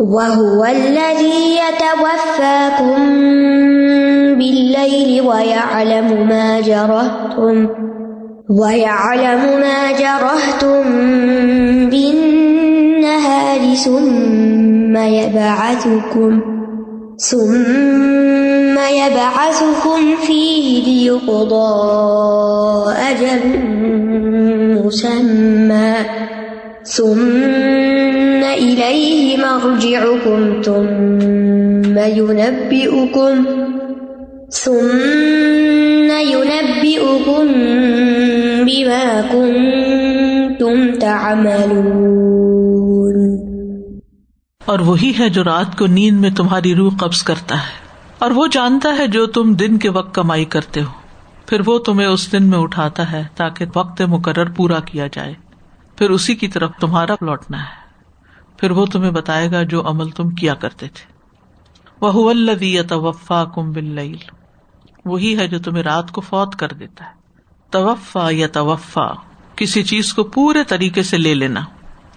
وَهُوَ الَّذِي يَتَوَفَّاكُمْ بِاللَّيْلِ وَيَعْلَمُ مَا جَرَحْتُمْ بِالنَّهَارِ ثُمَّ يَبْعَثُكُمْ فِيهِ لِيُقْضَى أَجَلٌ مُّسَمًّى ثم إليه مرجعكم ثم ينبئكم بما كنتم تعملون. اور وہی ہے جو رات کو نیند میں تمہاری روح قبض کرتا ہے، اور وہ جانتا ہے جو تم دن کے وقت کمائی کرتے ہو، پھر وہ تمہیں اس دن میں اٹھاتا ہے تاکہ وقت مقرر پورا کیا جائے، پھر اسی کی طرف تمہارا لوٹنا ہے، پھر وہ تمہیں بتائے گا جو عمل تم کیا کرتے تھے. وَهُوَ الَّذِي يَتَوَفَّاكُمْ بِاللَّيْلِ، وہی ہے جو تمہیں رات کو فوت کر دیتا ہے. توفا یا توفا، کسی چیز کو پورے طریقے سے لے لینا.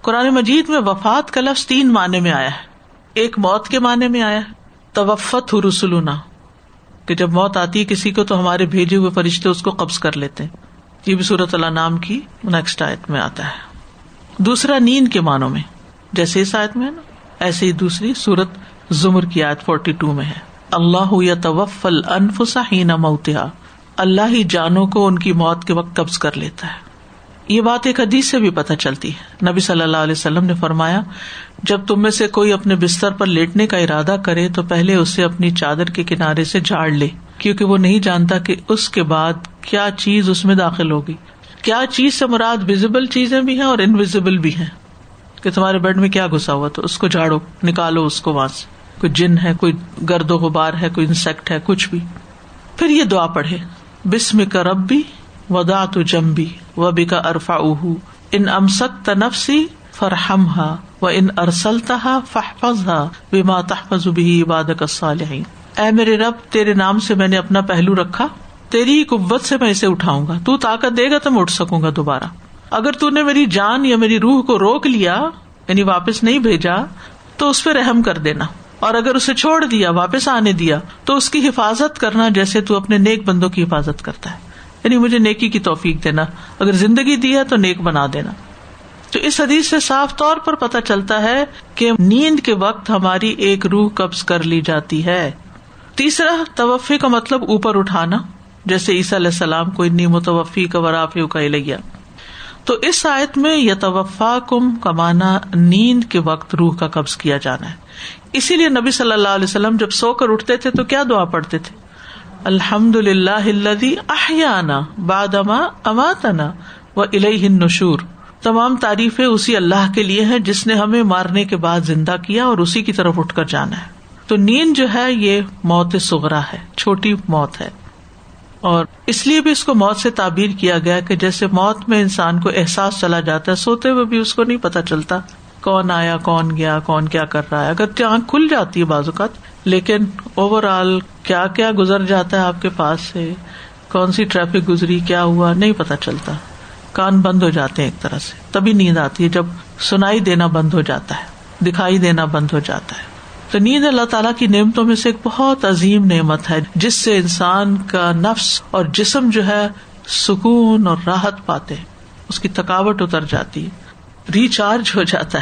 قرآن مجید میں وفات کا لفظ 3 معنی میں آیا ہے. ایک موت کے معنی میں آیا ہے، توفت رسلنا، کہ جب موت آتی ہے کسی کو تو ہمارے بھیجے ہوئے فرشتے اس کو قبض کر لیتے ہیں. یہ بھی سورۃ الانعام کی نیکسٹ آیت میں آتا ہے. دوسرا نیند کے معنوں میں، جیسے اس آیت میں ہے نا، ایسے ہی دوسری سورت زمر کی آیت 42 میں ہے، اللہ یتوفی الانفس حین موتہا، اللہ ہی جانوں کو ان کی موت کے وقت قبض کر لیتا ہے. یہ بات ایک حدیث سے بھی پتہ چلتی ہے. نبی صلی اللہ علیہ وسلم نے فرمایا، جب تم میں سے کوئی اپنے بستر پر لیٹنے کا ارادہ کرے تو پہلے اسے اپنی چادر کے کنارے سے جھاڑ لے، کیونکہ وہ نہیں جانتا کہ اس کے بعد کیا چیز اس میں داخل ہوگی. کیا چیز سے مراد ویزیبل چیزیں بھی ہیں اور انویزیبل بھی ہیں، کہ تمہارے بیڈ میں کیا گھسا ہوا تو اس کو جھاڑو، نکالو اس کو وہاں سے. کوئی جن ہے، کوئی گرد و غبار ہے، کوئی انسیکٹ ہے، کچھ بھی. پھر یہ دعا پڑھے، بسمک ربی وضعت جنبی وبک ارفعہ، ان امسکت نفسی فرحمھا وان ارسلتھا فاحفظھا بما تحفظ به عبادک الصالحین. اے میرے رب، تیرے نام سے میں نے اپنا پہلو رکھا، تیری قوت سے میں اسے اٹھاؤں گا، تو طاقت دے گا تو میں اٹھ سکوں گا دوبارہ. اگر تو نے میری جان یا میری روح کو روک لیا، یعنی واپس نہیں بھیجا، تو اس پہ رحم کر دینا، اور اگر اسے چھوڑ دیا، واپس آنے دیا، تو اس کی حفاظت کرنا جیسے تو اپنے نیک بندوں کی حفاظت کرتا ہے. یعنی مجھے نیکی کی توفیق دینا، اگر زندگی دی ہے تو نیک بنا دینا. تو اس حدیث سے صاف طور پر پتہ چلتا ہے کہ نیند کے وقت ہماری ایک روح قبض کر لی جاتی ہے. تیسرا، توفی کا مطلب اوپر اٹھانا، جیسے عیسیٰ علیہ السلام کو انی متوفی کا ورافی کا الیہ. تو اس آیت میں یتوفاکم کا معنی نیند کے وقت روح کا قبض کیا جانا ہے. اسی لیے نبی صلی اللہ علیہ وسلم جب سو کر اٹھتے تھے تو کیا دعا پڑھتے تھے؟ الحمدللہ الذی احیانا بعدما اماتنا والیہ النشور. تمام تعریفیں اسی اللہ کے لیے ہیں جس نے ہمیں مارنے کے بعد زندہ کیا اور اسی کی طرف اٹھ کر جانا ہے. تو نیند جو ہے یہ موت صغریٰ ہے، چھوٹی موت ہے، اور اس لیے بھی اس کو موت سے تعبیر کیا گیا کہ جیسے موت میں انسان کو احساس چلا جاتا ہے، سوتے ہوئے بھی اس کو نہیں پتہ چلتا کون آیا، کون گیا، کون کیا کر رہا ہے. اگرچہ آنکھ کھل جاتی ہے بعض اوقات، لیکن اوور آل کیا کیا گزر جاتا ہے آپ کے پاس سے، کون سی ٹریفک گزری، کیا ہوا، نہیں پتہ چلتا. کان بند ہو جاتے ہیں ایک طرح سے، تبھی نیند آتی ہے جب سنائی دینا بند ہو جاتا ہے، دکھائی دینا بند ہو جاتا ہے. تو نیند اللہ تعالیٰ کی نعمتوں میں سے ایک بہت عظیم نعمت ہے، جس سے انسان کا نفس اور جسم جو ہے سکون اور راحت پاتے، اس کی تھکاوٹ اتر جاتی، ریچارج ہو جاتا ہے.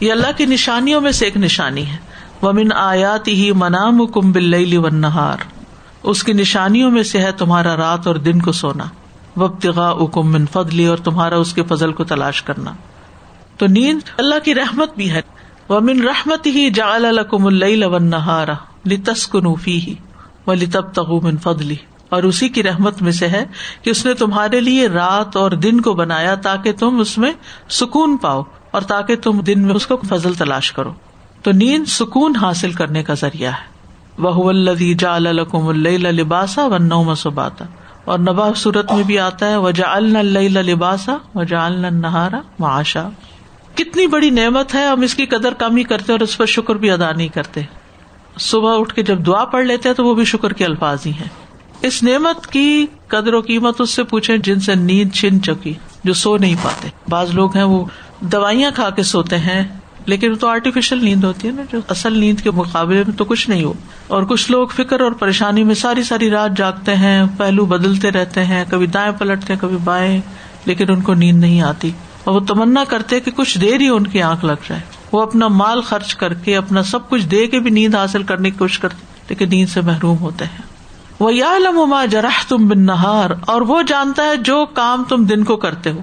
یہ اللہ کی نشانیوں میں سے ایک نشانی ہے. وَمِنْ آیَاتِهِ مَنَامُكُمْ بِاللَّيْلِ وَالنَّهَارِ، اس کی نشانیوں میں سے ہے تمہارا رات اور دن کو سونا. وَابْتِغَاؤُكُمْ مِنْ فَضْلِهِ، اور تمہارا اس کے فضل کو تلاش کرنا. تو نیند اللہ کی رحمت بھی ہے. وَمِن رَحْمَتِهِ جَعَلَ لَكُمُ اللَّيْلَ وَالنَّهَارَ لِتَسْكُنُوا فِيهِ وَلِتَبْتَغُوا مِن فَضْلِهِ، اور اسی کی رحمت میں سے ہے کہ اس نے تمہارے لیے رات اور دن کو بنایا تاکہ تم اس میں سکون پاؤ اور تاکہ تم دن میں اس کو فضل تلاش کرو. تو نیند سکون حاصل کرنے کا ذریعہ ہے. وَهُوَ الَّذِي جَعَلَ لَكُمُ اللَّيْلَ لِبَاسًا وَالنَّوْمَ سُبَاتًا، اور نباہ صورت میں بھی آتا ہے وَجَعَلْنَا اللَّيْلَ لِبَاسًا وَجَعَلْنَا النَّهَارَ مَعَاشًا. کتنی بڑی نعمت ہے، ہم اس کی قدر کم ہی کرتے اور اس پر شکر بھی ادا نہیں کرتے. صبح اٹھ کے جب دعا پڑھ لیتے ہیں تو وہ بھی شکر کے الفاظ ہی ہیں. اس نعمت کی قدر و قیمت اس سے پوچھیں جن سے نیند چھن چکی، جو سو نہیں پاتے. بعض لوگ ہیں وہ دوائیاں کھا کے سوتے ہیں، لیکن تو آرٹیفیشل نیند ہوتی ہے نا، جو اصل نیند کے مقابلے میں تو کچھ نہیں ہو. اور کچھ لوگ فکر اور پریشانی میں ساری رات جاگتے ہیں، پہلو بدلتے رہتے ہیں، کبھی دائیں پلٹتے ہیں کبھی بائیں، لیکن ان کو نیند نہیں آتی اور وہ تمنا کرتے کہ کچھ دیر ہی ان کی آنکھ لگ جائے. وہ اپنا مال خرچ کر کے اپنا سب کچھ دے کے بھی نیند حاصل کرنے کی کوشش کرتے لیکن نیند سے محروم ہوتے ہیں. وَيَعْلَمُ مَا جَرَحْتُمْ بِالنَّهَارِ، اور وہ جانتا ہے جو کام تم دن کو کرتے ہو.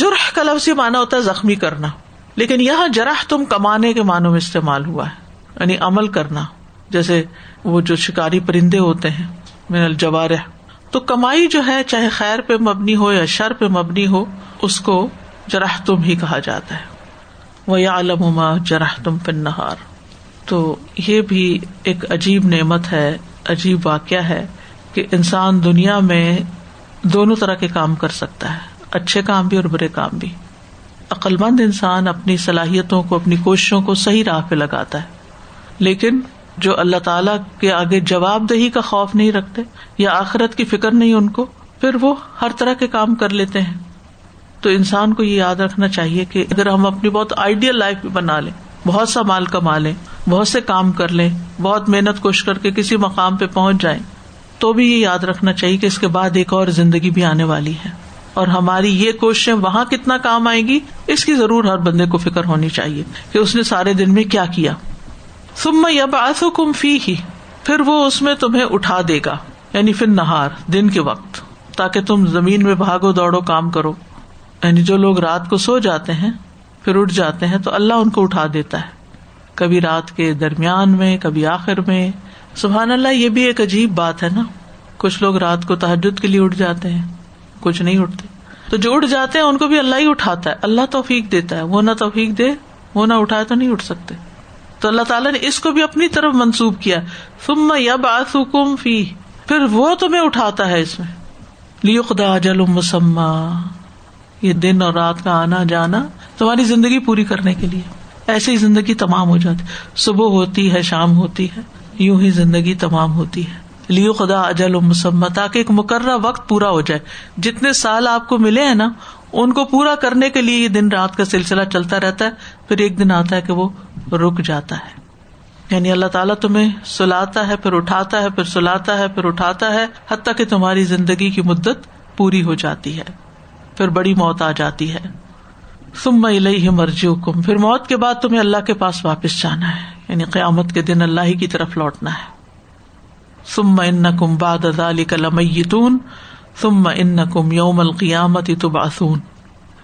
جرح کا لفظ یہ معنی ہوتا ہے زخمی کرنا، لیکن یہاں جرحتم کمانے کے معنوں میں استعمال ہوا ہے، یعنی عمل کرنا. جیسے وہ جو شکاری پرندے ہوتے ہیں من الجوارح، تو کمائی جو ہے چاہے خیر پہ مبنی ہو یا شر پہ مبنی ہو اس کو جرحتم ہی کہا جاتا ہے. وَيَعْلَمُ مَا جَرَحْتُمْ فِي النَّهَارِ، تو یہ بھی ایک عجیب نعمت ہے، عجیب واقعہ ہے کہ انسان دنیا میں دونوں طرح کے کام کر سکتا ہے، اچھے کام بھی اور برے کام بھی. عقل مند انسان اپنی صلاحیتوں کو، اپنی کوششوں کو صحیح راہ پہ لگاتا ہے، لیکن جو اللہ تعالیٰ کے آگے جواب دہی کا خوف نہیں رکھتے یا آخرت کی فکر نہیں ان کو، پھر وہ ہر طرح کے کام کر لیتے ہیں. تو انسان کو یہ یاد رکھنا چاہیے کہ اگر ہم اپنی بہت آئیڈیل لائف بنا لیں، بہت سا مال کما لیں، بہت سے کام کر لیں، بہت محنت کوشش کر کے کسی مقام پہ پہنچ جائیں، تو بھی یہ یاد رکھنا چاہیے کہ اس کے بعد ایک اور زندگی بھی آنے والی ہے، اور ہماری یہ کوششیں وہاں کتنا کام آئیں گی اس کی ضرور ہر بندے کو فکر ہونی چاہیے کہ اس نے سارے دن میں کیا کیا. ثم یبعثکم فیہ، پھر وہ اس میں تمہیں اٹھا دے گا، یعنی فی النہار، دن کے وقت، تاکہ تم زمین میں بھاگو دوڑو کام کرو. یعنی جو لوگ رات کو سو جاتے ہیں پھر اٹھ جاتے ہیں تو اللہ ان کو اٹھا دیتا ہے، کبھی رات کے درمیان میں کبھی آخر میں. سبحان اللہ، یہ بھی ایک عجیب بات ہے نا، کچھ لوگ رات کو تہجد کے لیے اٹھ جاتے ہیں، کچھ نہیں اٹھتے. تو جو اٹھ جاتے ہیں ان کو بھی اللہ ہی اٹھاتا ہے، اللہ توفیق دیتا ہے، وہ نہ توفیق دے، وہ نہ اٹھائے تو نہیں اٹھ سکتے. تو اللہ تعالیٰ نے اس کو بھی اپنی طرف منسوب کیا، ثم یبعثکم فی، پھر وہ تمہیں اٹھاتا ہے اس میں. لیقضی اجل مسمی، یہ دن اور رات کا آنا جانا تمہاری زندگی پوری کرنے کے لیے. ایسے ہی زندگی تمام ہو جاتی، صبح ہوتی ہے شام ہوتی ہے، یوں ہی زندگی تمام ہوتی ہے. لیقضی اجل مسمی، تاکہ ایک مقررہ وقت پورا ہو جائے. جتنے سال آپ کو ملے ہیں نا ان کو پورا کرنے کے لیے یہ دن رات کا سلسلہ چلتا رہتا ہے، پھر ایک دن آتا ہے کہ وہ رک جاتا ہے. یعنی اللہ تعالیٰ تمہیں سلاتا ہے پھر اٹھاتا ہے پھر سلاتا ہے پھر اٹھاتا ہے، حتیٰ کہ تمہاری زندگی کی مدت پوری ہو جاتی ہے، پھر بڑی موت آ جاتی ہے. ثم الیہ مرجعکم، پھر موت کے بعد تمہیں اللہ کے پاس واپس جانا ہے، یعنی قیامت کے دن اللہ ہی کی طرف لوٹنا ہے. ثم انکم بعد ذلک لمیتون ثم انکم یوم القیامۃ تبعثون،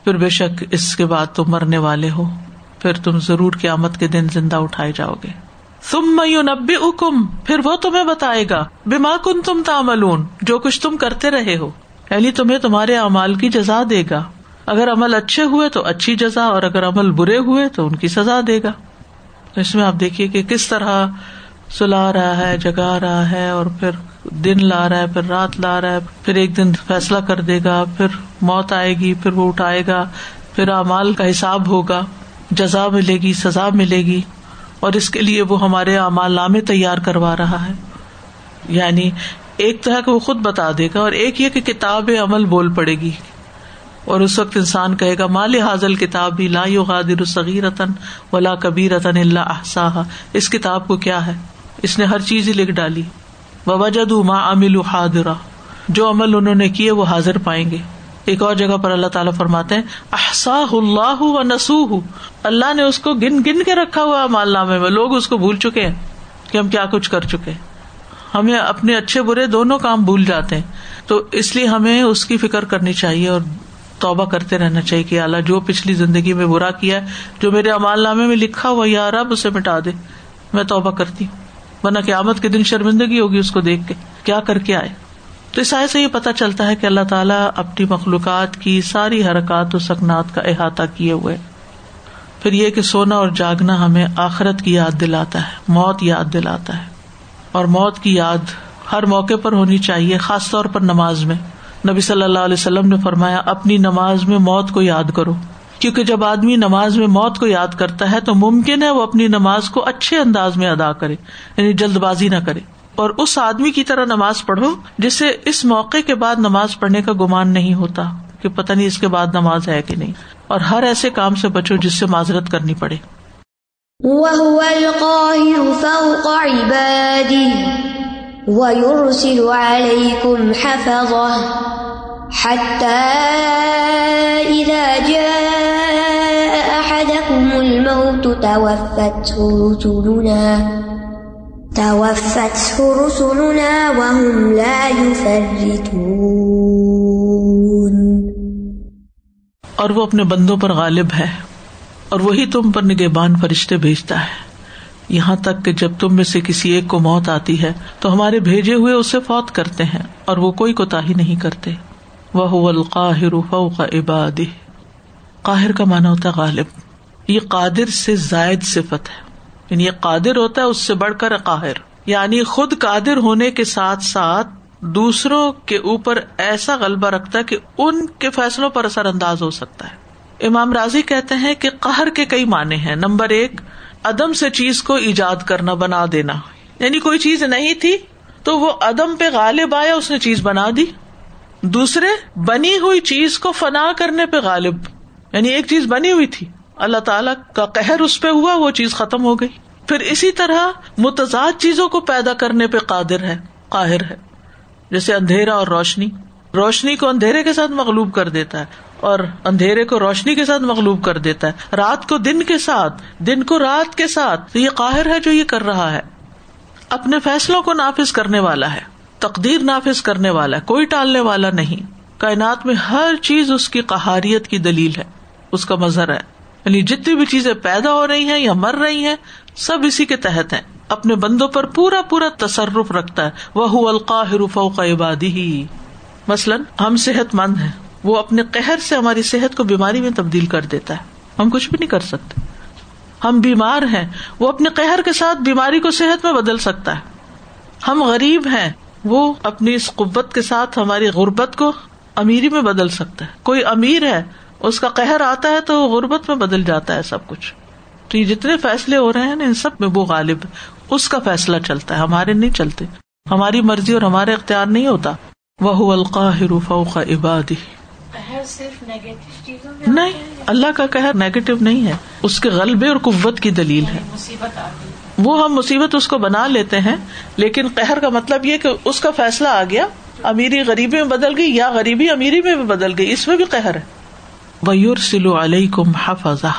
پھر بے شک اس کے بعد تم مرنے والے ہو، پھر تم ضرور قیامت کے دن زندہ اٹھائے جاؤ گے. ثم ینبئکم، پھر وہ تمہیں بتائے گا بما کنتم تعملون، جو کچھ تم کرتے رہے ہو، یعنی تمہیں تمہارے اعمال کی جزا دے گا. اگر عمل اچھے ہوئے تو اچھی جزا، اور اگر عمل برے ہوئے تو ان کی سزا دے گا. اس میں آپ دیکھیے کہ کس طرح سلا رہا ہے، جگا رہا ہے، اور پھر دن لا رہا ہے، پھر رات لا رہا ہے، پھر ایک دن فیصلہ کر دے گا، پھر موت آئے گی، پھر وہ اٹھائے گا، پھر اعمال کا حساب ہوگا، جزا ملے گی، سزا ملے گی. اور اس کے لیے وہ ہمارے اعمال نامے تیار کروا رہا ہے. یعنی ایک تو ہے کہ وہ خود بتا دے گا، اور ایک یہ کہ کتاب عمل بول پڑے گی، اور اس وقت انسان کہے گا ما لہذا الکتاب لا یغادر صغیرۃ ولا کبیرۃ الا احصاها، اس کتاب کو کیا ہے، اس نے ہر چیز ہی لکھ ڈالی. ووجدوا ما عملوا حاضرا، جو عمل انہوں نے کیے وہ حاضر پائیں گے. ایک اور جگہ پر اللہ تعالیٰ فرماتے ہیں احصاہ اللہ ونسوہ، اللہ نے اس کو گن گن کے رکھا ہوا اعمال نامے میں. لوگ اس کو بھول چکے ہیں کہ ہم کیا کچھ کر چکے ہیں، ہمیں اپنے اچھے برے دونوں کام بھول جاتے ہیں. تو اس لیے ہمیں اس کی فکر کرنی چاہیے اور توبہ کرتے رہنا چاہیے کہ اللہ جو پچھلی زندگی میں برا کیا جو میرے اعمال نامے میں لکھا ہوا یا رب اسے مٹا دے، میں توبہ کرتی ہوں، ورنہ قیامت کے دن شرمندگی ہوگی اس کو دیکھ کے کیا کر کے آئے. تو اس آیت سے یہ پتہ چلتا ہے کہ اللہ تعالیٰ اپنی مخلوقات کی ساری حرکات و سکنات کا احاطہ کیے ہوئے. پھر یہ کہ سونا اور جاگنا ہمیں آخرت کی یاد دلاتا ہے، موت یاد دلاتا ہے، اور موت کی یاد ہر موقع پر ہونی چاہیے، خاص طور پر نماز میں. نبی صلی اللہ علیہ وسلم نے فرمایا اپنی نماز میں موت کو یاد کرو، کیونکہ جب آدمی نماز میں موت کو یاد کرتا ہے تو ممکن ہے وہ اپنی نماز کو اچھے انداز میں ادا کرے، یعنی جلد بازی نہ کرے. اور اس آدمی کی طرح نماز پڑھو جسے اس موقع کے بعد نماز پڑھنے کا گمان نہیں ہوتا کہ پتہ نہیں اس کے بعد نماز ہے کہ نہیں. اور ہر ایسے کام سے بچو جس سے معذرت کرنی پڑے. وَهُوَ الْقَاهِرُ فَوْقَ عِبَادِهِ وَيُرْسِلُ عَلَيْكُمْ حَفَظَهُ حَتَّى إِذَا جَاءَ أَحَدَكُمُ الْمَوْتُ تَوَفَّتْهُ رُسُلُنَا وَهُمْ لَا يُفَرِّطُونَ۔ اور وہ اپنے بندوں پر غالب ہے اور وہی تم پر نگہبان فرشتے بھیجتا ہے، یہاں تک کہ جب تم میں سے کسی ایک کو موت آتی ہے تو ہمارے بھیجے ہوئے اسے فوت کرتے ہیں اور وہ کوئی کوتاہی نہیں کرتے۔ وَهُوَ الْقَاهِرُ فَوْقَ عِبَادِهِ، قاہر کا معنی ہوتا ہے غالب، یہ قادر سے زائد صفت ہے، یعنی یہ قادر ہوتا ہے اس سے بڑھ کر قاہر، یعنی خود قادر ہونے کے ساتھ ساتھ دوسروں کے اوپر ایسا غلبہ رکھتا ہے کہ ان کے فیصلوں پر اثر انداز ہو سکتا ہے۔ امام رازی کہتے ہیں کہ قہر کے کئی معنی ہیں، نمبر 1 عدم سے چیز کو ایجاد کرنا، بنا دینا، یعنی کوئی چیز نہیں تھی تو وہ عدم پہ غالب آیا، اس نے چیز بنا دی۔ دوسرے بنی ہوئی چیز کو فنا کرنے پہ غالب، یعنی ایک چیز بنی ہوئی تھی، اللہ تعالیٰ کا قہر اس پہ ہوا، وہ چیز ختم ہو گئی۔ پھر اسی طرح متضاد چیزوں کو پیدا کرنے پہ قادر ہے، قاہر ہے، جیسے اندھیرا اور روشنی، روشنی کو اندھیرے کے ساتھ مغلوب کر دیتا ہے اور اندھیرے کو روشنی کے ساتھ مغلوب کر دیتا ہے، رات کو دن کے ساتھ، دن کو رات کے ساتھ، تو یہ قاہر ہے جو یہ کر رہا ہے۔ اپنے فیصلوں کو نافذ کرنے والا ہے، تقدیر نافذ کرنے والا ہے، کوئی ٹالنے والا نہیں، کائنات میں ہر چیز اس کی قہاریت کی دلیل ہے، اس کا مظہر ہے، یعنی جتنی بھی چیزیں پیدا ہو رہی ہیں یا مر رہی ہیں سب اسی کے تحت ہیں، اپنے بندوں پر پورا پورا تصرف رکھتا ہے۔ وَهُوَ الْقَاهِرُ فَوْقَ عِبَادِهِ، مثلاً ہم صحت مند ہیں، وہ اپنے قہر سے ہماری صحت کو بیماری میں تبدیل کر دیتا ہے، ہم کچھ بھی نہیں کر سکتے، ہم بیمار ہیں، وہ اپنے قہر کے ساتھ بیماری کو صحت میں بدل سکتا ہے۔ ہم غریب ہیں، وہ اپنی اس قوت کے ساتھ ہماری غربت کو امیری میں بدل سکتا ہے، کوئی امیر ہے اس کا قہر آتا ہے تو وہ غربت میں بدل جاتا ہے سب کچھ۔ تو یہ جتنے فیصلے ہو رہے ہیں نا ان سب میں وہ غالب ہے، اس کا فیصلہ چلتا ہے، ہمارے نہیں چلتے، ہماری مرضی اور ہمارے اختیار نہیں ہوتا۔ وَهُوَ الْقَاهِرُ فَوْقَ عِبَادِهِ، صرف نیگیٹو چیزوں میں نہیں، اللہ کا قہر نیگیٹو نہیں ہے، اس کے غلبے اور قوت کی دلیل ہے۔ مصیبت آتی ہے، وہ ہم مصیبت اس کو بنا لیتے ہیں، لیکن قہر کا مطلب یہ کہ اس کا فیصلہ آ گیا، امیری غریبی میں بدل گئی یا غریبی امیری میں بھی بدل گئی، اس میں بھی قہر ہے۔ وَيُرْسِلُ عَلَيْكُمْ حَفَظَهُ،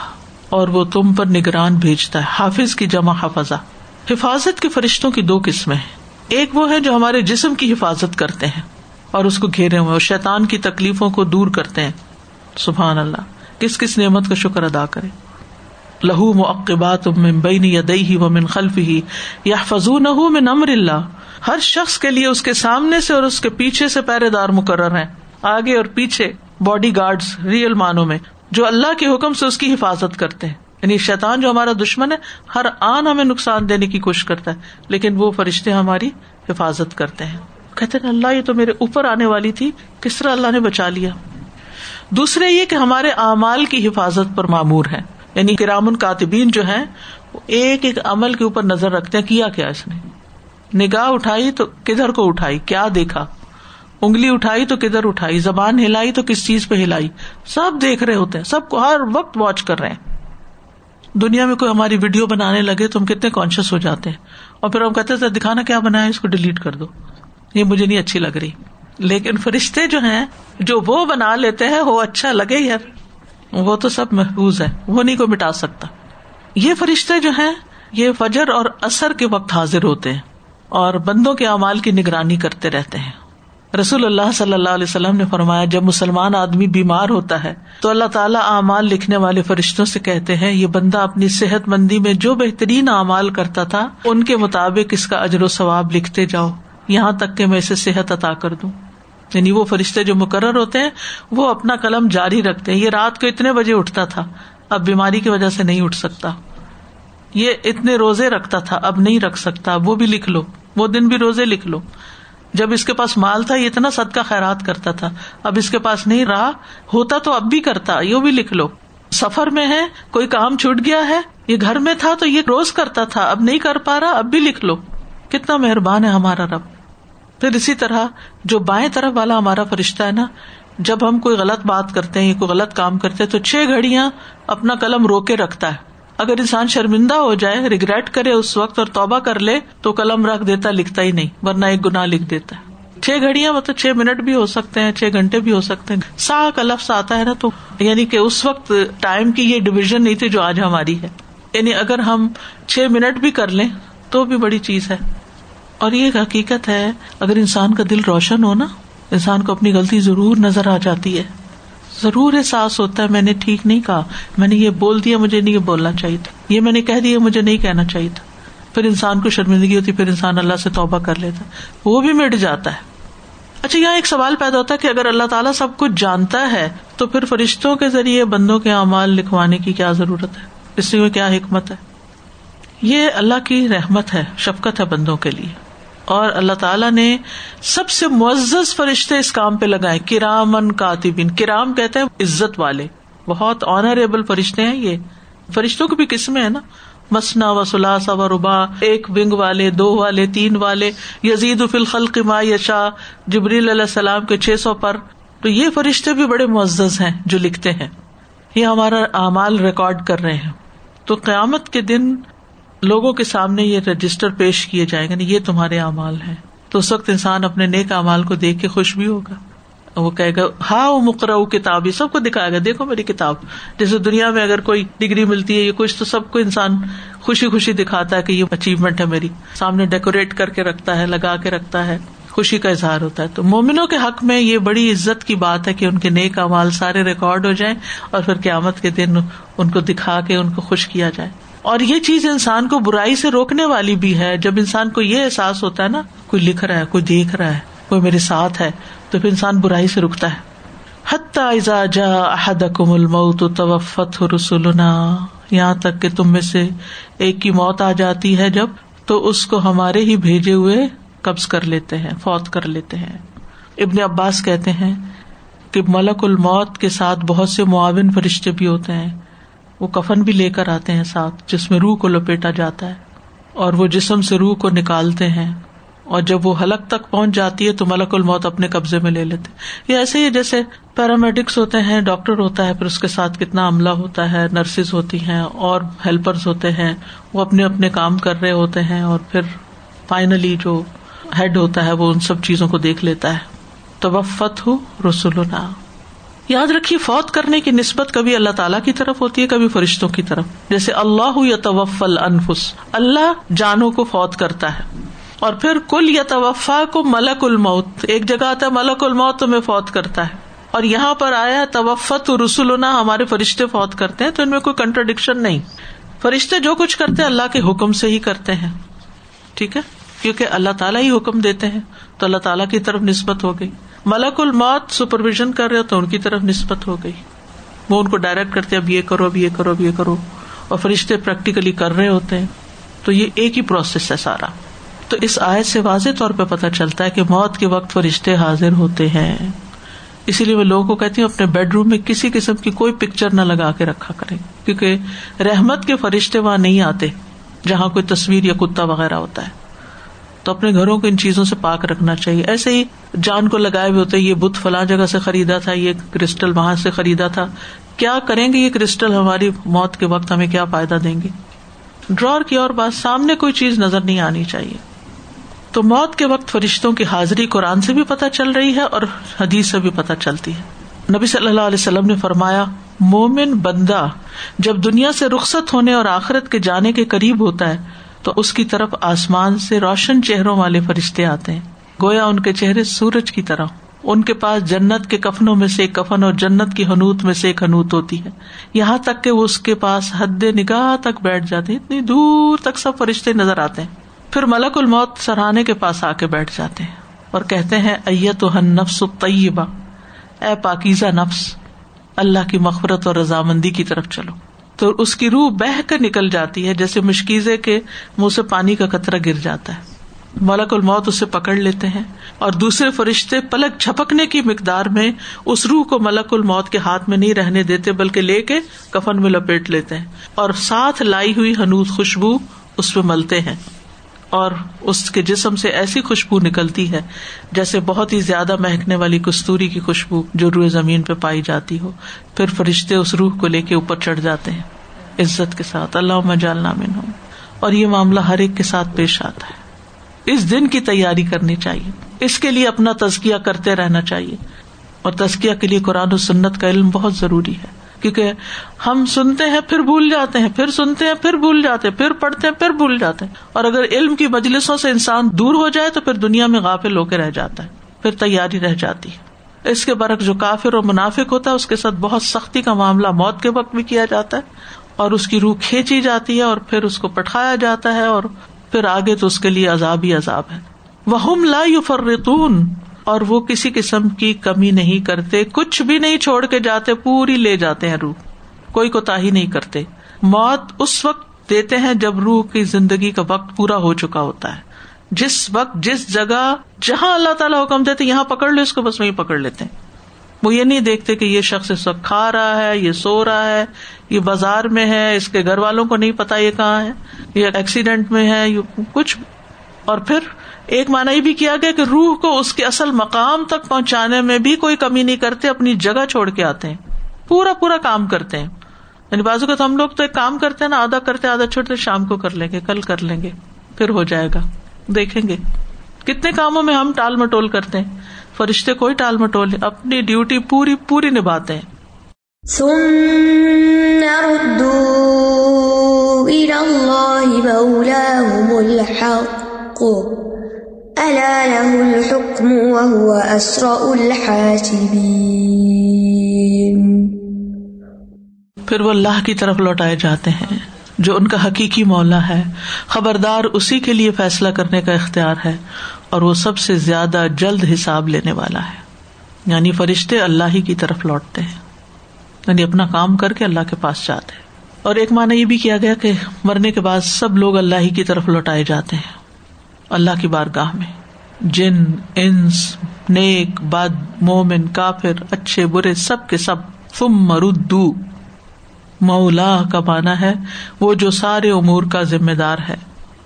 اور وہ تم پر نگران بھیجتا ہے، حافظ کی جمع حفظہ۔ حفاظت کے فرشتوں کی 2 قسمیں ہیں، ایک وہ ہیں جو ہمارے جسم کی حفاظت کرتے ہیں اور اس کو گھیرے ہوئے اور شیطان کی تکلیفوں کو دور کرتے ہیں، سبحان اللہ، کس کس نعمت کا شکر ادا کرے۔ لَهُ مُعَقِّبَاتٌ مِّن بَيْنِ يَدَيْهِ وَمِن خَلْفِهِ يَحْفَظُونَهُ مِنْ أَمْرِ اللَّهِ، ہر شخص کے لیے اس کے سامنے سے اور اس کے پیچھے سے پہرے دار مقرر ہیں، آگے اور پیچھے، باڈی گارڈز ریئل معنوں میں، جو اللہ کے حکم سے اس کی حفاظت کرتے ہیں، یعنی شیطان جو ہمارا دشمن ہے ہر آن ہمیں نقصان دینے کی کوشش کرتا ہے، لیکن وہ فرشتے ہماری حفاظت کرتے ہیں، کہتے ہیں اللہ یہ تو میرے اوپر آنے والی تھی، کس طرح اللہ نے بچا لیا۔ دوسرے یہ کہ ہمارے اعمال کی حفاظت پر مامور ہیں، یعنی کرام کاتبین جو ہیں وہ ایک ایک عمل کے اوپر نظر رکھتے ہیں، کیا کیا اس نے، نگاہ اٹھائی تو کدھر کو اٹھائی، کیا دیکھا، انگلی اٹھائی تو کدھر اٹھائی، زبان ہلائی تو کس چیز پہ ہلائی، سب دیکھ رہے ہوتے ہیں، سب کو ہر وقت واچ کر رہے ہیں۔ دنیا میں کوئی ہماری ویڈیو بنانے لگے تو ہم کتنے کانشیس ہو جاتے ہیں، اور پھر ہم کہتے ہیں دکھانا کیا بنایا، اس کو ڈیلیٹ کر دو، یہ مجھے نہیں اچھی لگ رہی، لیکن فرشتے جو ہیں جو وہ بنا لیتے ہیں وہ اچھا لگے ہی ہے، وہ تو سب محفوظ ہے، وہ نہیں کوئی مٹا سکتا۔ یہ فرشتے جو ہیں یہ فجر اور عصر کے وقت حاضر ہوتے ہیں اور بندوں کے اعمال کی نگرانی کرتے رہتے ہیں۔ رسول اللہ صلی اللہ علیہ وسلم نے فرمایا جب مسلمان آدمی بیمار ہوتا ہے تو اللہ تعالیٰ اعمال لکھنے والے فرشتوں سے کہتے ہیں یہ بندہ اپنی صحت مندی میں جو بہترین اعمال کرتا تھا ان کے مطابق اس کا اجر و ثواب لکھتے جاؤ یہاں تک کہ میں اسے صحت عطا کر دوں، یعنی وہ فرشتے جو مقرر ہوتے ہیں وہ اپنا قلم جاری رکھتے ہیں، یہ رات کو اتنے بجے اٹھتا تھا اب بیماری کی وجہ سے نہیں اٹھ سکتا، یہ اتنے روزے رکھتا تھا اب نہیں رکھ سکتا، وہ بھی لکھ لو، وہ دن بھی روزے لکھ لو، جب اس کے پاس مال تھا یہ اتنا صدقہ خیرات کرتا تھا اب اس کے پاس نہیں رہا، ہوتا تو اب بھی کرتا، یہ بھی لکھ لو، سفر میں ہے کوئی کام چھوٹ گیا ہے، یہ گھر میں تھا تو یہ روز کرتا تھا اب نہیں کر پا رہا، اب بھی لکھ لو، کتنا مہربان ہے ہمارا رب۔ پھر اسی طرح جو بائیں طرف والا ہمارا فرشتہ ہے نا، جب ہم کوئی غلط بات کرتے ہیں یا کوئی غلط کام کرتے ہیں تو 6 گھڑیاں اپنا قلم روکے رکھتا ہے اگر انسان شرمندہ ہو جائے, ریگریٹ کرے اس وقت اور توبہ کر لے تو قلم رکھ دیتا, لکھتا ہی نہیں, ورنہ ایک گناہ لکھ دیتا ہے. 6 گھڑیاں مطلب 6 منٹ بھی ہو سکتے ہیں, 6 گھنٹے بھی ہو سکتے ہیں. سا کا لفظ آتا ہے نا, تو یعنی کہ اس وقت ٹائم کی یہ ڈویژن نہیں تھی جو آج ہماری ہے. یعنی اگر ہم 6 منٹ بھی کر لیں تو بھی بڑی چیز ہے. اور یہ ایک حقیقت ہے, اگر انسان کا دل روشن ہو نا, انسان کو اپنی غلطی ضرور نظر آ جاتی ہے, ضرور احساس ہوتا ہے میں نے ٹھیک نہیں کہا, میں نے یہ بول دیا مجھے نہیں بولنا چاہیے تھا, یہ میں نے کہہ دیا مجھے نہیں کہنا چاہیے تھا. پھر انسان کو شرمندگی ہوتی, پھر انسان اللہ سے توبہ کر لیتا, وہ بھی مٹ جاتا ہے. اچھا, یہاں ایک سوال پیدا ہوتا ہے کہ اگر اللہ تعالیٰ سب کچھ جانتا ہے تو پھر فرشتوں کے ذریعے بندوں کے اعمال لکھوانے کی کیا ضرورت ہے؟ اس میں کیا حکمت ہے؟ یہ اللہ کی رحمت ہے, شفقت ہے بندوں کے لیے. اور اللہ تعالیٰ نے سب سے معزز فرشتے اس کام پہ لگائے, کرامن کاتبین. کرام کہتے ہیں عزت والے, بہت آنریبل فرشتے ہیں. یہ فرشتوں کی بھی قسمیں ہیں نا, مسنا و ثلاثہ و رباع, ایک ونگ والے, 2 والے, 3 والے, یزید فی الخلق ما یشاء, جبریل علیہ السلام کے 600 پر. تو یہ فرشتے بھی بڑے معزز ہیں جو لکھتے ہیں, یہ ہمارا اعمال ریکارڈ کر رہے ہیں. تو قیامت کے دن لوگوں کے سامنے یہ رجسٹر پیش کیے جائیں گے, یہ تمہارے اعمال ہیں. تو اس وقت انسان اپنے نیک اعمال کو دیکھ کے خوش بھی ہوگا, وہ کہے گا ہاں وہ مقرؤ کتاب, یہ سب کو دکھائے گا دیکھو میری کتاب. جیسے دنیا میں اگر کوئی ڈگری ملتی ہے یا کچھ, تو سب کو انسان خوشی خوشی دکھاتا ہے کہ یہ اچیومنٹ ہے میری, سامنے ڈیکوریٹ کر کے رکھتا ہے, لگا کے رکھتا ہے, خوشی کا اظہار ہوتا ہے. تو مومنوں کے حق میں یہ بڑی عزت کی بات ہے کہ ان کے نیک اعمال سارے ریکارڈ ہو جائیں اور پھر قیامت کے دن ان کو دکھا کے ان کو خوش کیا جائے. اور یہ چیز انسان کو برائی سے روکنے والی بھی ہے. جب انسان کو یہ احساس ہوتا ہے نا, کوئی لکھ رہا ہے, کوئی دیکھ رہا ہے, کوئی میرے ساتھ ہے, تو پھر انسان برائی سے رکتا ہے. حتی اذا جاء احدکم الموت توفتہ رسلنا, یہاں تک کہ تم میں سے ایک کی موت آ جاتی ہے جب, تو اس کو ہمارے ہی بھیجے ہوئے قبض کر لیتے ہیں, فوت کر لیتے ہیں. ابن عباس کہتے ہیں کہ ملک الموت کے ساتھ بہت سے معاون فرشتے بھی ہوتے ہیں, وہ کفن بھی لے کر آتے ہیں ساتھ, جس میں روح کو لپیٹا جاتا ہے, اور وہ جسم سے روح کو نکالتے ہیں, اور جب وہ حلق تک پہنچ جاتی ہے تو ملک الموت اپنے قبضے میں لے لیتے ہیں. یہ ایسے ہی جیسے پیرامیڈکس ہوتے ہیں, ڈاکٹر ہوتا ہے, پھر اس کے ساتھ کتنا عملہ ہوتا ہے, نرسز ہوتی ہیں اور ہیلپرز ہوتے ہیں, وہ اپنے اپنے کام کر رہے ہوتے ہیں, اور پھر فائنلی جو ہیڈ ہوتا ہے وہ ان سب چیزوں کو دیکھ لیتا ہے. توفتہ رسلنا. یاد رکھیے, فوت کرنے کی نسبت کبھی اللہ تعالیٰ کی طرف ہوتی ہے, کبھی فرشتوں کی طرف. جیسے اللہ یتوفی الانفس, اللہ جانوں کو فوت کرتا ہے. اور پھر کل یتوفا کو ملک الموت, ایک جگہ آتا ہے ملک الموت تمہیں فوت کرتا ہے, اور یہاں پر آیا توفت رسلنا, ہمارے فرشتے فوت کرتے ہیں. تو ان میں کوئی کنٹرڈکشن نہیں, فرشتے جو کچھ کرتے ہیں اللہ کے حکم سے ہی کرتے ہیں, ٹھیک ہے, کیونکہ اللہ تعالیٰ ہی حکم دیتے ہیں, تو اللہ تعالیٰ کی طرف نسبت ہو گئی. ملک الموت سپرویژن کر رہے ہو تو ان کی طرف نسبت ہو گئی, وہ ان کو ڈائریکٹ کرتے اب یہ کرو, اب یہ کرو, اب یہ کرو, اور فرشتے پریکٹیکلی کر رہے ہوتے ہیں. تو یہ ایک ہی پروسیس ہے سارا. تو اس آیت سے واضح طور پہ پتہ چلتا ہے کہ موت کے وقت فرشتے حاضر ہوتے ہیں. اسی لیے میں لوگوں کو کہتی ہوں اپنے بیڈ روم میں کسی قسم کی کوئی پکچر نہ لگا کے رکھا کریں, کیونکہ رحمت کے فرشتے وہاں نہیں آتے جہاں کوئی تصویر یا کتا وغیرہ ہوتا ہے. تو اپنے گھروں کو ان چیزوں سے پاک رکھنا چاہیے. ایسے ہی جان کو لگائے ہوئے ہوتے ہیں, یہ بت فلاں جگہ سے خریدا تھا, یہ کرسٹل وہاں سے خریدا تھا, کیا کریں گے یہ کرسٹل ہماری موت کے وقت, ہمیں کیا فائدہ دیں گے. ڈرار کی اور بات, سامنے کوئی چیز نظر نہیں آنی چاہیے. تو موت کے وقت فرشتوں کی حاضری قرآن سے بھی پتہ چل رہی ہے اور حدیث سے بھی پتہ چلتی ہے. نبی صلی اللہ علیہ وسلم نے فرمایا, مومن بندہ جب دنیا سے رخصت ہونے اور آخرت کے جانے کے قریب ہوتا ہے تو اس کی طرف آسمان سے روشن چہروں والے فرشتے آتے ہیں, گویا ان کے چہرے سورج کی طرح. ان کے پاس جنت کے کفنوں میں سے ایک کفن اور جنت کی حنوت میں سے ایک حنوت ہوتی ہے, یہاں تک کہ وہ اس کے پاس حد نگاہ تک بیٹھ جاتے ہیں, اتنی دور تک سب فرشتے نظر آتے ہیں. پھر ملک الموت سرہانے کے پاس آ کے بیٹھ جاتے ہیں اور کہتے ہیں, ایتھا النفس الطیبہ, اے پاکیزہ نفس, اللہ کی مغفرت اور رضامندی کی طرف چلو. تو اس کی روح بہہ کر نکل جاتی ہے جیسے مشکیزے کے منہ سے پانی کا قطرہ گر جاتا ہے. ملک الموت اسے پکڑ لیتے ہیں اور دوسرے فرشتے پلک جھپکنے کی مقدار میں اس روح کو ملک الموت کے ہاتھ میں نہیں رہنے دیتے, بلکہ لے کے کفن میں لپیٹ لیتے ہیں اور ساتھ لائی ہوئی حنوط خوشبو اس پہ ملتے ہیں, اور اس کے جسم سے ایسی خوشبو نکلتی ہے جیسے بہت ہی زیادہ مہکنے والی کستوری کی خوشبو جو روئے زمین پہ پائی جاتی ہو. پھر فرشتے اس روح کو لے کے اوپر چڑھ جاتے ہیں. عزت کے ساتھ. اللہم اجعلنا منہم. اور یہ معاملہ ہر ایک کے ساتھ پیش آتا ہے. اس دن کی تیاری کرنی چاہیے, اس کے لیے اپنا تزکیہ کرتے رہنا چاہیے, اور تزکیہ کے لیے قرآن و سنت کا علم بہت ضروری ہے, کیونکہ ہم سنتے ہیں پھر بھول جاتے ہیں, پھر سنتے ہیں پھر بھول جاتے ہیں, پھر پڑھتے ہیں پھر بھول جاتے ہیں, اور اگر علم کی مجلسوں سے انسان دور ہو جائے تو پھر دنیا میں غافل ہو کے رہ جاتا ہے, پھر تیاری رہ جاتی ہے. اس کے برعکس جو کافر اور منافق ہوتا ہے اس کے ساتھ بہت سختی کا معاملہ موت کے وقت بھی کیا جاتا ہے, اور اس کی روح کھینچی جاتی ہے اور پھر اس کو پٹھایا جاتا ہے, اور پھر آگے تو اس کے لیے عذاب ہی عذاب ہے. وَهُمْ لَا يُفَرِّطُونَ, اور وہ کسی قسم کی کمی نہیں کرتے, کچھ بھی نہیں چھوڑ کے جاتے, پوری لے جاتے ہیں روح, کوئی کوتاہی نہیں کرتے. موت اس وقت دیتے ہیں جب روح کی زندگی کا وقت پورا ہو چکا ہوتا ہے, جس وقت جس جگہ جہاں اللہ تعالیٰ حکم دیتے یہاں پکڑ لو اس کو, بس وہیں پکڑ لیتے ہیں. وہ یہ نہیں دیکھتے کہ یہ شخص اس وقت کھا رہا ہے, یہ سو رہا ہے, یہ بازار میں ہے, اس کے گھر والوں کو نہیں پتا یہ کہاں ہے, یہ ایکسیڈنٹ میں ہے, یہ کچھ. اور پھر ایک معنی یہ بھی کیا گیا کہ روح کو اس کے اصل مقام تک پہنچانے میں بھی کوئی کمی نہیں کرتے, اپنی جگہ چھوڑ کے آتے ہیں, پورا پورا کام کرتے ہیں. یعنی بازو کا تو ہم لوگ تو ایک کام کرتے ہیں نا, آدھا کرتے آدھا چھوڑتے, شام کو کر لیں گے, کل کر لیں گے, پھر ہو جائے گا, دیکھیں گے. کتنے کاموں میں ہم ٹال مٹول کرتے ہیں, فرشتے کوئی ٹال مٹول نہیں, اپنی ڈیوٹی پوری پوری نبھاتے ہیں. ثم ردوا الی اللہ مولاهم الحق الا له الحکم وهو اسرع الحاسبین. پھر وہ اللہ کی طرف لوٹائے جاتے ہیں جو ان کا حقیقی مولا ہے, خبردار اسی کے لیے فیصلہ کرنے کا اختیار ہے, اور وہ سب سے زیادہ جلد حساب لینے والا ہے. یعنی فرشتے اللہ ہی کی طرف لوٹتے ہیں, یعنی اپنا کام کر کے اللہ کے پاس جاتے ہیں. اور ایک معنی یہ بھی کیا گیا کہ مرنے کے بعد سب لوگ اللہ ہی کی طرف لوٹائے جاتے ہیں, اللہ کی بارگاہ میں. جن, انس, نیک, بد, مومن, کافر, اچھے, برے, سب کے سب. ثم ردوا, مولا کا معنی ہے وہ جو سارے امور کا ذمہ دار ہے,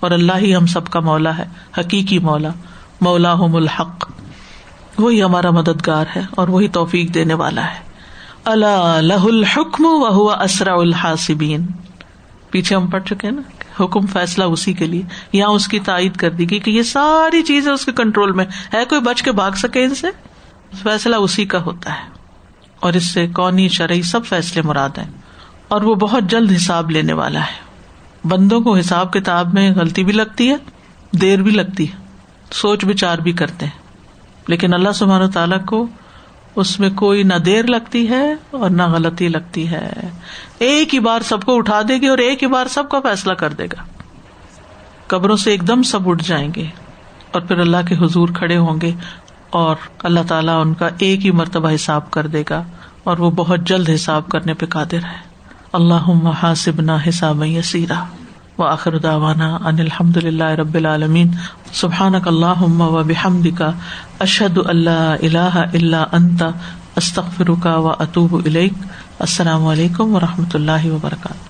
اور اللہ ہی ہم سب کا مولا ہے, حقیقی مولا. مولاہم الحق, وہی ہمارا مددگار ہے اور وہی توفیق دینے والا ہے. الا لہ الحکم وہو اسرع الحاسبین, پیچھے ہم پڑھ چکے ہیں نا, حکم فیصلہ اسی کے لیے. یہاں اس کی تائید کر دی گئی کہ یہ ساری چیزیں اس کے کنٹرول میں ہے, کوئی بچ کے بھاگ سکے ان سے, فیصلہ اسی کا ہوتا ہے, اور اس سے کونی شرعی سب فیصلے مراد ہیں, اور وہ بہت جلد حساب لینے والا ہے. بندوں کو حساب کتاب میں غلطی بھی لگتی ہے, دیر بھی لگتی ہے, سوچ بچار بھی کرتے ہیں, لیکن اللہ سبحانہ و تعالیٰ کو اس میں کوئی نہ دیر لگتی ہے اور نہ غلطی لگتی ہے. ایک ہی بار سب کو اٹھا دے گی اور ایک ہی بار سب کا فیصلہ کر دے گا. قبروں سے ایک دم سب اٹھ جائیں گے اور پھر اللہ کے حضور کھڑے ہوں گے, اور اللہ تعالیٰ ان کا ایک ہی مرتبہ حساب کر دے گا, اور وہ بہت جلد حساب کرنے پہ قادر ہے. اللہم حاسبنا حسابا یسیرا. وآخر دعوانا ان الحمدللہ رب العالمین. سبحانک اللہم وبحمدک اشہد ان لا الہ الا انت استغفرک واتوب الیک. السلام علیکم ورحمۃ اللہ وبرکاتہ.